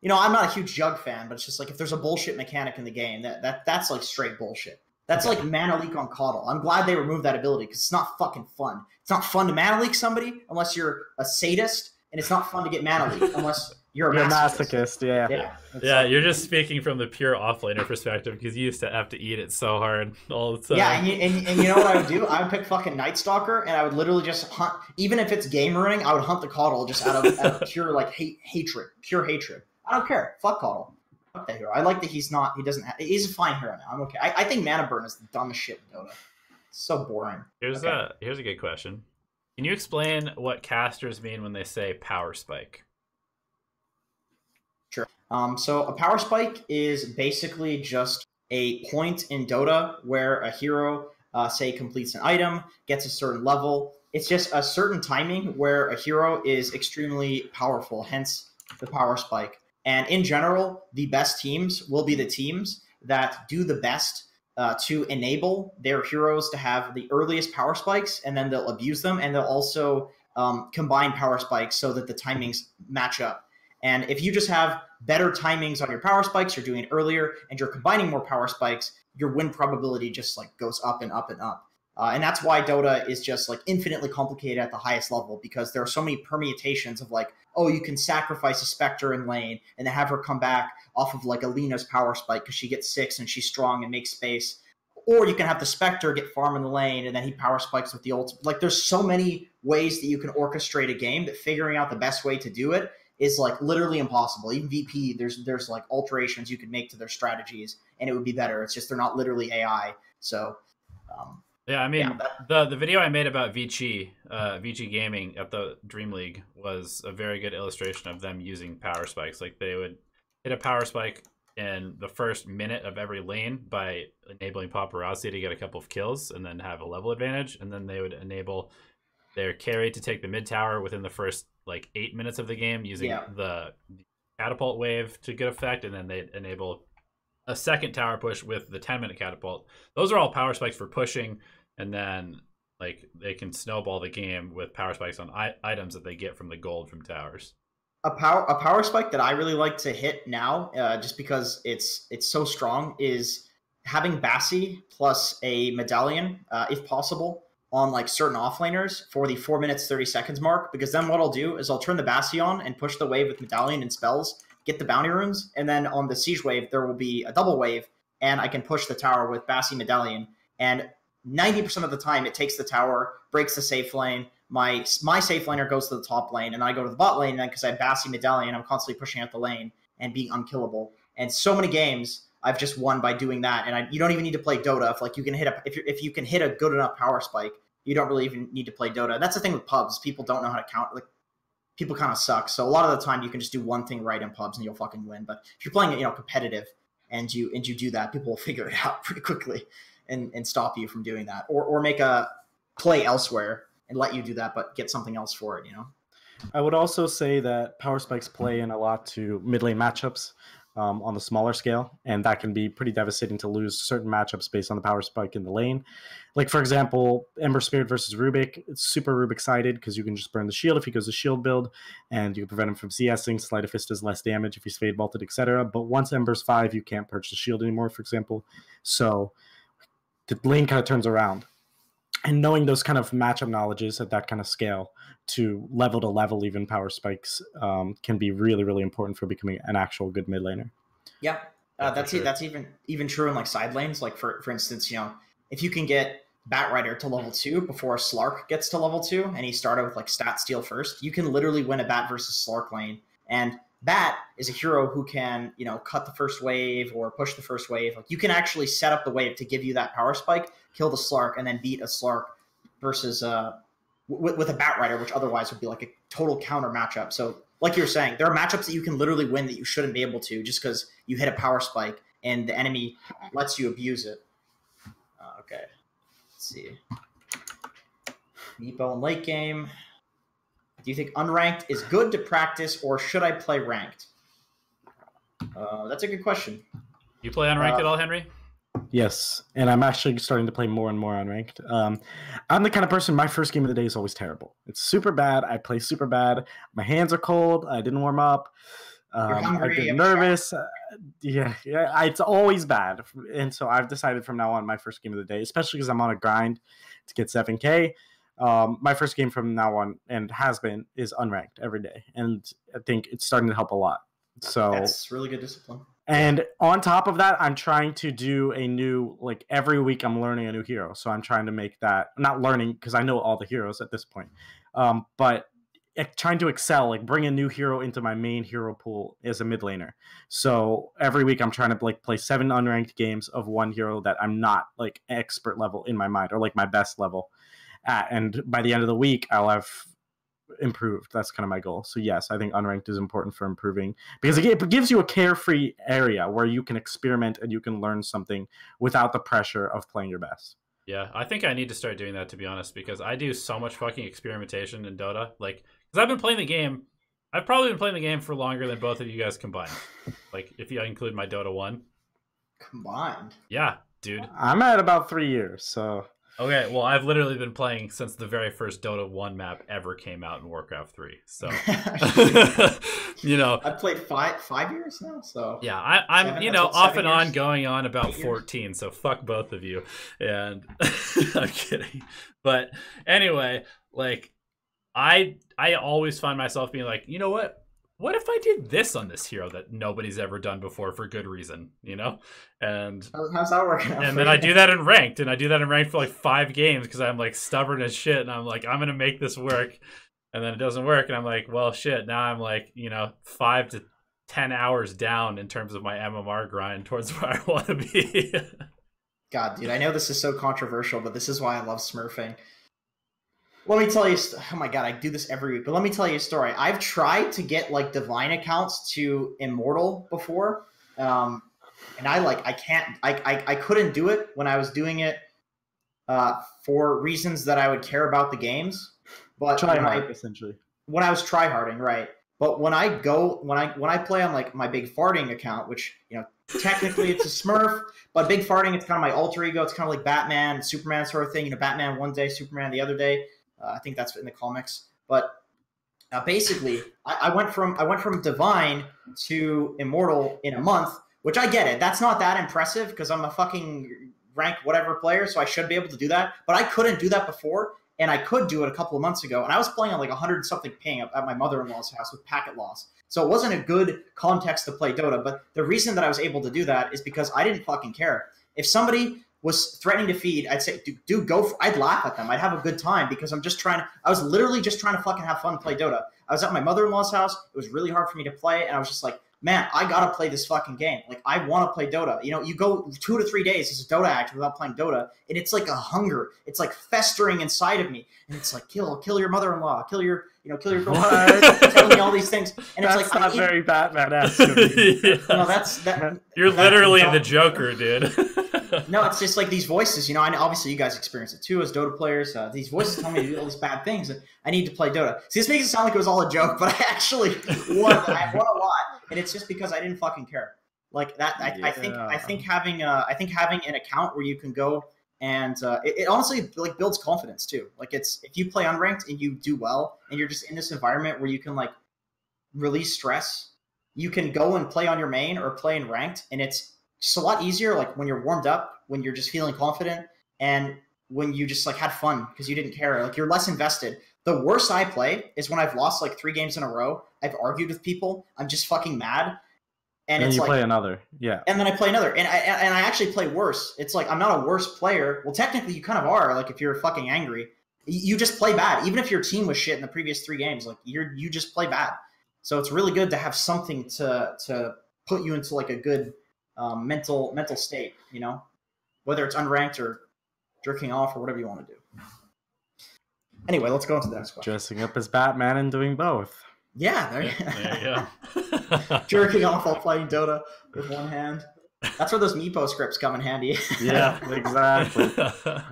You know, I'm not a huge Jug fan, but it's just like if there's a bullshit mechanic in the game, that, that that's like straight bullshit. That's like Mana Leak on Coddle. I'm glad they removed that ability because it's not fucking fun. It's not fun to Mana Leak somebody unless you're a sadist, and it's not fun to get Mana Leak unless you're a you're masochist. masochist. Yeah, yeah, yeah like, you're just speaking from the pure offlaner perspective because you used to have to eat it so hard all the time. Yeah, and you, and, and you know what I would do? I would pick fucking Night Stalker, and I would literally just hunt. Even if it's game ruining, I would hunt the Coddle just out of, out of pure like hate, hatred, pure hatred. I don't care. Fuck Coddle. Fuck that hero. I like that he's not. He doesn't. Have, he's a fine hero now. I'm okay. I, I think Mana Burn is the dumbest shit in Dota. It's so boring. Here's okay. a here's a good question. Can you explain what casters mean when they say power spike? Sure. Um. So a power spike is basically just a point in Dota where a hero, uh, say, completes an item, gets a certain level. It's just a certain timing where a hero is extremely powerful. Hence the power spike. And in general, the best teams will be the teams that do the best uh, to enable their heroes to have the earliest power spikes, and then they'll abuse them, and they'll also um, combine power spikes so that the timings match up. And if you just have better timings on your power spikes, you're doing it earlier, and you're combining more power spikes, your win probability just like goes up and up and up. Uh, and that's why Dota is just like infinitely complicated at the highest level, because there are so many permutations of like, oh, you can sacrifice a Spectre in lane and then have her come back off of like a Lina's power spike because she gets six and she's strong and makes space. Or you can have the Spectre get farm in the lane and then he power spikes with the ult. Like there's so many ways that you can orchestrate a game that figuring out the best way to do it is like literally impossible. Even V P, there's there's like alterations you could make to their strategies and it would be better. It's just they're not literally A I. So... Um, Yeah, I mean, yeah, but... the the video I made about V G, uh, V G Gaming at the Dream League was a very good illustration of them using power spikes. Like, they would hit a power spike in the first minute of every lane by enabling Paparazzi to get a couple of kills and then have a level advantage. And then they would enable their carry to take the mid tower within the first, like, eight minutes of the game using yeah. the catapult wave to good effect. And then they'd enable a second tower push with the ten minute catapult. Those are all power spikes for pushing. And then, like, they can snowball the game with power spikes on I items that they get from the gold from towers. A power a power spike that I really like to hit now, uh, just because it's it's so strong, is having Bassie plus a Medallion, uh, if possible, on, like, certain offlaners for the four minutes, thirty seconds mark. Because then what I'll do is I'll turn the Bassie on and push the wave with Medallion and spells, get the bounty runes, and then on the siege wave, there will be a double wave, and I can push the tower with Bassie Medallion. And ninety percent of the time, it takes the tower, breaks the safe lane. My my safe laner goes to the top lane, and I go to the bot lane. And then because I have Bassie Medallion, I'm constantly pushing out the lane and being unkillable. And so many games I've just won by doing that. And I, you don't even need to play Dota if like you can hit a if you if you can hit a good enough power spike, you don't really even need to play Dota. That's the thing with pubs. People don't know how to count. Like people kind of suck. So a lot of the time, you can just do one thing right in pubs and you'll fucking win. But if you're playing it, you know, competitive, and you and you do that, people will figure it out pretty quickly. And, and stop you from doing that, or or make a play elsewhere and let you do that, but get something else for it, you know? I would also say that power spikes play in a lot to mid lane matchups um, on the smaller scale, and that can be pretty devastating to lose certain matchups based on the power spike in the lane. Like, for example, Ember Spirit versus Rubik, it's super Rubik-sided because you can just burn the shield if he goes a shield build, and you can prevent him from CSing. Sleight of Fist does less damage if he's Fade Vaulted, et cetera. But once Ember's five, you can't purge the shield anymore, for example. So... the lane kind of turns around, and knowing those kind of matchup knowledges at that kind of scale to level to level, even power spikes um, can be really, really important for becoming an actual good mid laner. Yeah, uh, that's sure. that's even even true in like side lanes. Like for for instance, you know, if you can get Batrider to level two before Slark gets to level two, and he started with like stat steal first, you can literally win a Bat versus Slark lane. And Bat is a hero who can, you know, cut the first wave or push the first wave. Like you can actually set up the wave to give you that power spike, kill the Slark, and then beat a Slark versus uh, with, with a Batrider, which otherwise would be like a total counter matchup. So like you're saying, there are matchups that you can literally win that you shouldn't be able to just because you hit a power spike and the enemy lets you abuse it. Uh, okay. Let's see. Meepo in late game. Do you think unranked is good to practice, or should I play ranked? Uh, that's a good question. You play unranked uh, at all, Henry? Yes, and I'm actually starting to play more and more unranked. Um, I'm the kind of person, my first game of the day is always terrible. It's super bad. I play super bad. My hands are cold. I didn't warm up. Um, You're hungry, I get I'm nervous. Uh, yeah, yeah I, it's always bad. And so I've decided from now on my first game of the day, especially because I'm on a grind to get seven K, Um, my first game from now on, and has been, is unranked every day. And I think it's starting to help a lot. So that's really good discipline. And on top of that, I'm trying to do a new, like every week I'm learning a new hero. So I'm trying to make that, not learning because I know all the heroes at this point, um, but trying to excel, like bring a new hero into my main hero pool as a mid laner. So every week I'm trying to like play seven unranked games of one hero that I'm not like expert level in my mind, or like my best level. At, and by the end of the week, I'll have improved. That's kind of my goal. So yes, I think unranked is important for improving, because it gives you a carefree area where you can experiment and you can learn something without the pressure of playing your best. Yeah, I think I need to start doing that, to be honest, because I do so much fucking experimentation in Dota. Like, because I've been playing the game, I've probably been playing the game for longer than both of you guys combined. Like, if you include my Dota one. Combined? Yeah, dude. I'm at about three years, so... Okay, well, I've literally been playing since the very first Dota one map ever came out in Warcraft three. So, you know. I've played five five years now, so. Yeah, I, I'm, you know, off and on going on about fourteen, so fuck both of you. And I'm kidding. But anyway, like, I I always find myself being like, you know what? What if I did this on this hero that nobody's ever done before for good reason, you know? And how's that working out? And then I do that in ranked, and I do that in ranked for like five games because I'm like stubborn as shit, and I'm like, I'm gonna make this work, and then it doesn't work, and I'm like, well, shit. Now I'm like, you know, five to ten hours down in terms of my M M R grind towards where I want to be. God, dude, I know this is so controversial, but this is why I love smurfing. Let me tell you, oh my god, I do this every week, but let me tell you a story. I've tried to get, like, divine accounts to Immortal before, um, and I, like, I can't, I, I, I couldn't do it when I was doing it uh, for reasons that I would care about the games. But try hard, I, essentially. When I was tryharding, right. But when I go, when I, when I play on, like, my big farting account, which, you know, technically it's a smurf, but big farting, it's kind of my alter ego. It's kind of like Batman, Superman sort of thing. You know, Batman one day, Superman the other day. Uh, I think that's in the comics, but uh, basically, I, I went from I went from divine to immortal in a month, which I get it. That's not that impressive because I'm a fucking rank whatever player, so I should be able to do that. But I couldn't do that before, and I could do it a couple of months ago. And I was playing on like a hundred something ping at my mother-in-law's house with packet loss, so it wasn't a good context to play Dota. But the reason that I was able to do that is because I didn't fucking care if somebody was threatening to feed, I'd say, dude, dude go for, I'd laugh at them. I'd have a good time because I'm just trying to, I was literally just trying to fucking have fun and play Dota. I was at my mother-in-law's house. It was really hard for me to play. And I was just like, man, I got to play this fucking game. Like, I want to play Dota. You know, you go two to three days as a Dota actor without playing Dota. And it's like a hunger. It's like festering inside of me. And it's like, kill, kill your mother-in-law. Kill your, you know, kill your girlfriend. Telling me all these things. And that's it's like, not I'm very Batman-esque. Yeah. No, that's, that, you're that, literally the Joker, dude. No, it's just like these voices, you know, and obviously you guys experience it too as Dota players. Uh, these voices tell me to do all these bad things. And I need to play Dota. See, this makes it sound like it was all a joke, but I actually won. I won a lot. And it's just because I didn't fucking care. Like that, I, yeah. I think I think having uh, I think having an account where you can go and uh, it, it honestly like builds confidence too. Like it's if you play unranked and you do well and you're just in this environment where you can like release stress, you can go and play on your main or play in ranked, and it's just a lot easier. Like when you're warmed up, when you're just feeling confident, and when you just like had fun because you didn't care. Like you're less invested. The worst I play is when I've lost like three games in a row. I've argued with people. I'm just fucking mad. And, and it's you like, play another. Yeah. And then I play another. And I, and I actually play worse. It's like, I'm not a worse player. Well, technically you kind of are. Like if you're fucking angry, you just play bad. Even if your team was shit in the previous three games, like you're, you just play bad. So it's really good to have something to, to put you into like a good um, mental, mental state, you know, whether it's unranked or jerking off or whatever you want to do. Anyway, let's go into the next question. Dressing up as Batman and doing both. Yeah, there, yeah, there you go. Jerking off while playing Dota with one hand. That's where those Meepo scripts come in handy. Yeah, exactly.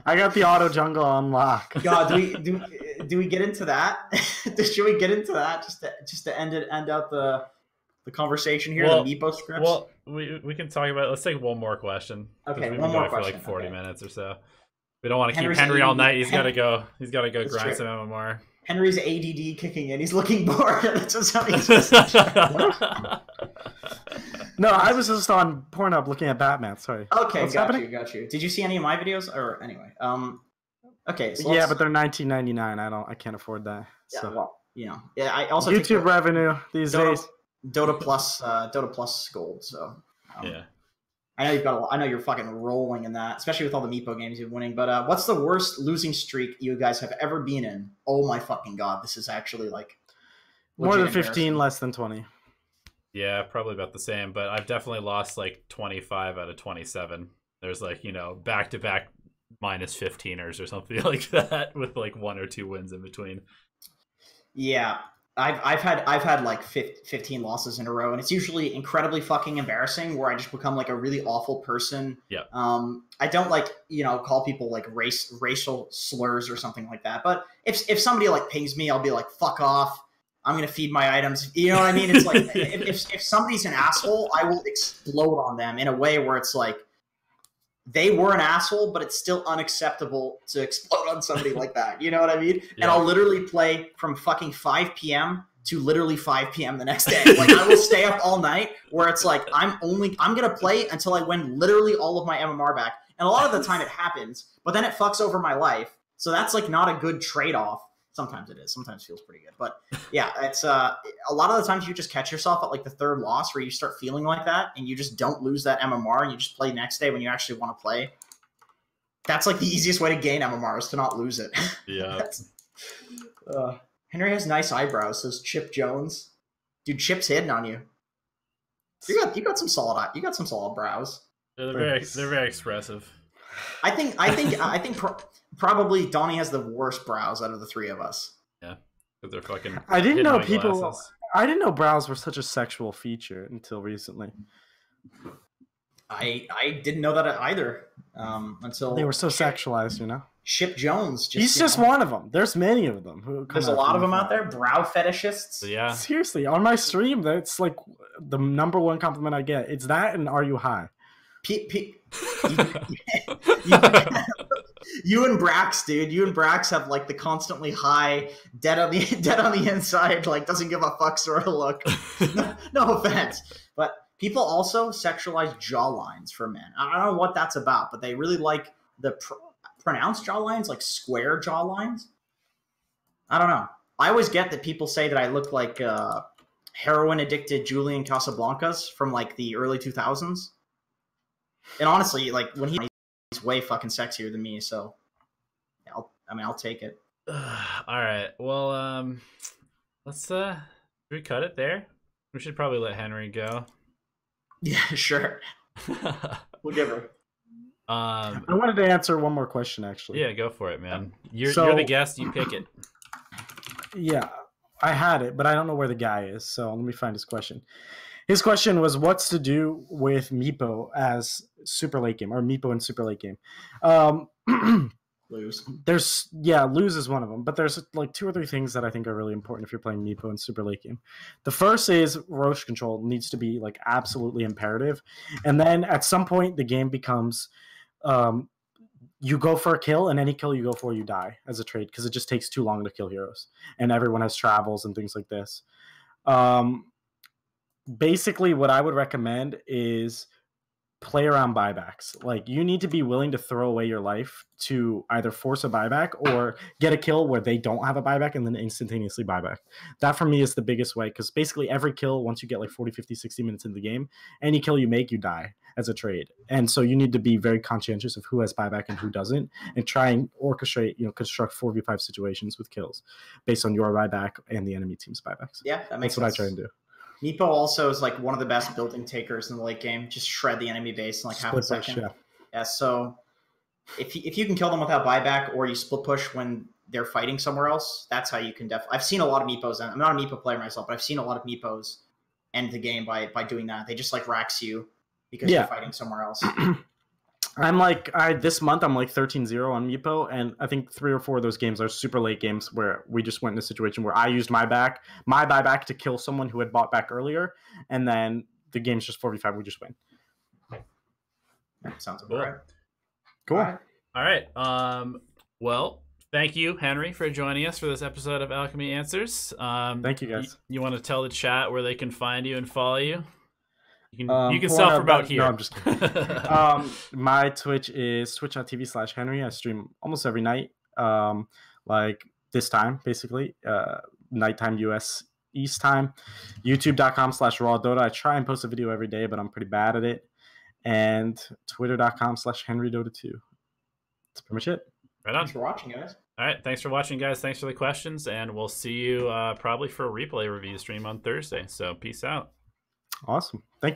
I got the auto jungle on lock. God, do we do do we get into that? Should we get into that just to just to end it end out the the conversation here? Well, the Meepo scripts. Well, we we can talk about it. Let's take one more question. Okay, one more question. For like forty okay. minutes or so. We don't want to Henry's keep Henry all night. He's got to go. He's got to go grind some M M R. Henry's A D D kicking in. He's looking bored. That's just how he's just No, I was just on Pornhub looking at Batman. Sorry. Okay, What's got happening? you, got you. Did you see any of my videos? Or anyway, um, okay. So yeah, but they're nineteen ninety-nine. I don't. I can't afford that. Yeah, so. Well, you know. Yeah, I also YouTube take revenue these Dota, days. Dota Plus, uh, Dota Plus Gold. So. Um, yeah. I know you've got. A, I know you're fucking rolling in that, especially with all the Meepo games you're winning. But uh, what's the worst losing streak you guys have ever been in? Oh my fucking god, this is actually like more than fifteen, less than twenty. Yeah, probably about the same. But I've definitely lost like twenty-five out of twenty-seven. There's like you know back to back minus fifteen-ers or something like that with like one or two wins in between. Yeah. I've I've had I've had like fifteen losses in a row, and it's usually incredibly fucking embarrassing. Where I just become like a really awful person. Yeah. Um. I don't like you know call people like race racial slurs or something like that. But if if somebody like pings me, I'll be like fuck off. I'm gonna feed my items. You know what I mean? It's like if, if if somebody's an asshole, I will explode on them in a way where it's like they were an asshole, but it's still unacceptable to explode on somebody like that. You know what I mean? Yeah. And I'll literally play from fucking five P M to literally five P M the next day. Like, I will stay up all night where it's like, I'm only, I'm going to play until I win literally all of my M M R back. And a lot of the time it happens, but then it fucks over my life. So that's like not a good trade-off. Sometimes it is. Sometimes it feels pretty good. But yeah, it's uh, a lot of the times you just catch yourself at like the third loss where you start feeling like that and you just don't lose that M M R and you just play next day when you actually want to play. That's like the easiest way to gain M M R is to not lose it. Yeah. uh, Henry has nice eyebrows, says Chip Jones. Dude, Chip's hidden on you. You got you got some solid you got some solid brows. Yeah, they're very they're very expressive. I think I think I think. Pro Probably Donnie has the worst brows out of the three of us. Yeah, because they're fucking. I didn't know people. Glasses. I didn't know brows were such a sexual feature until recently. I I didn't know that either um, until they were so Chip, sexualized, you know. Chip Jones. Just, He's just know. one of them. There's many of them. Who There's a lot of them out there. Brow fetishists. Yeah. Seriously, on my stream, that's like the number one compliment I get. It's that, and are you high? P P. You and Brax, dude. You and Brax have like the constantly high, dead on the dead on the inside, like doesn't give a fuck sort of look. No, no offense, but people also sexualize jawlines for men. I don't know what that's about, but they really like the pr pronounced jawlines, like square jawlines. I don't know. I always get that people say that I look like uh, heroin addicted Julian Casablancas from like the early two thousands. And honestly, like when he. Way fucking sexier than me, so I'll, I mean I'll take it. All right, well um let's uh should we cut it there? We should probably let Henry go. Yeah, sure. We'll give her. um I wanted to answer one more question actually. Yeah, go for it, man. You're, so, you're the guest, you pick it. Yeah, I had it, but I don't know where the guy is, so let me find his question. His question was, what's to do with Meepo as super late game, or Meepo in super late game? Um, lose. There's, yeah, lose is one of them. But there's like two or three things that I think are really important if you're playing Meepo in super late game. The first is Roche control needs to be like absolutely imperative. And then at some point, the game becomes um, you go for a kill, and any kill you go for, you die as a trade, because it just takes too long to kill heroes. And everyone has travels and things like this. Um... Basically, what I would recommend is play around buybacks. Like, you need to be willing to throw away your life to either force a buyback or get a kill where they don't have a buyback and then instantaneously buyback. That, for me, is the biggest way, because basically every kill, once you get like forty, fifty, sixty minutes into the game, any kill you make, you die as a trade. And so you need to be very conscientious of who has buyback and who doesn't, and try and orchestrate, you know, construct four v five situations with kills based on your buyback and the enemy team's buybacks. Yeah, that makes sense. That's what I try and do. Meepo also is like one of the best building takers in the late game. Just shred the enemy base in like half a second. Yeah. yeah. So if you, if you can kill them without buyback, or you split push when they're fighting somewhere else, that's how you can def. I've seen a lot of Meepos. I'm not a Meepo player myself, but I've seen a lot of Meepos end the game by by doing that. They just like racks you because yeah. you're fighting somewhere else. I'm like, I, this month I'm like thirteen zero on Meepo, and I think three or four of those games are super late games where we just went in a situation where I used my back, my buyback to kill someone who had bought back earlier, and then the game's just four v five, we just win. That sounds cool. Right. Cool. All right. All right. Um, well, thank you, Henry, for joining us for this episode of Alchemy Answers. Um, thank you, guys. You, you want to tell the chat where they can find you and follow you? You can, um, you can self our, about here. No, I'm just kidding. um, my Twitch is twitch dot T V slash Henry. I stream almost every night, um, like this time, basically, uh, nighttime U S East time. YouTube dot com slash RawDota. I try and post a video every day, but I'm pretty bad at it. And Twitter dot com slash Henry Dota two. That's pretty much it. Right on. Thanks for watching, guys. All right. Thanks for watching, guys. Thanks for the questions. And we'll see you uh, probably for a replay review stream on Thursday. So peace out. Awesome. Thank you.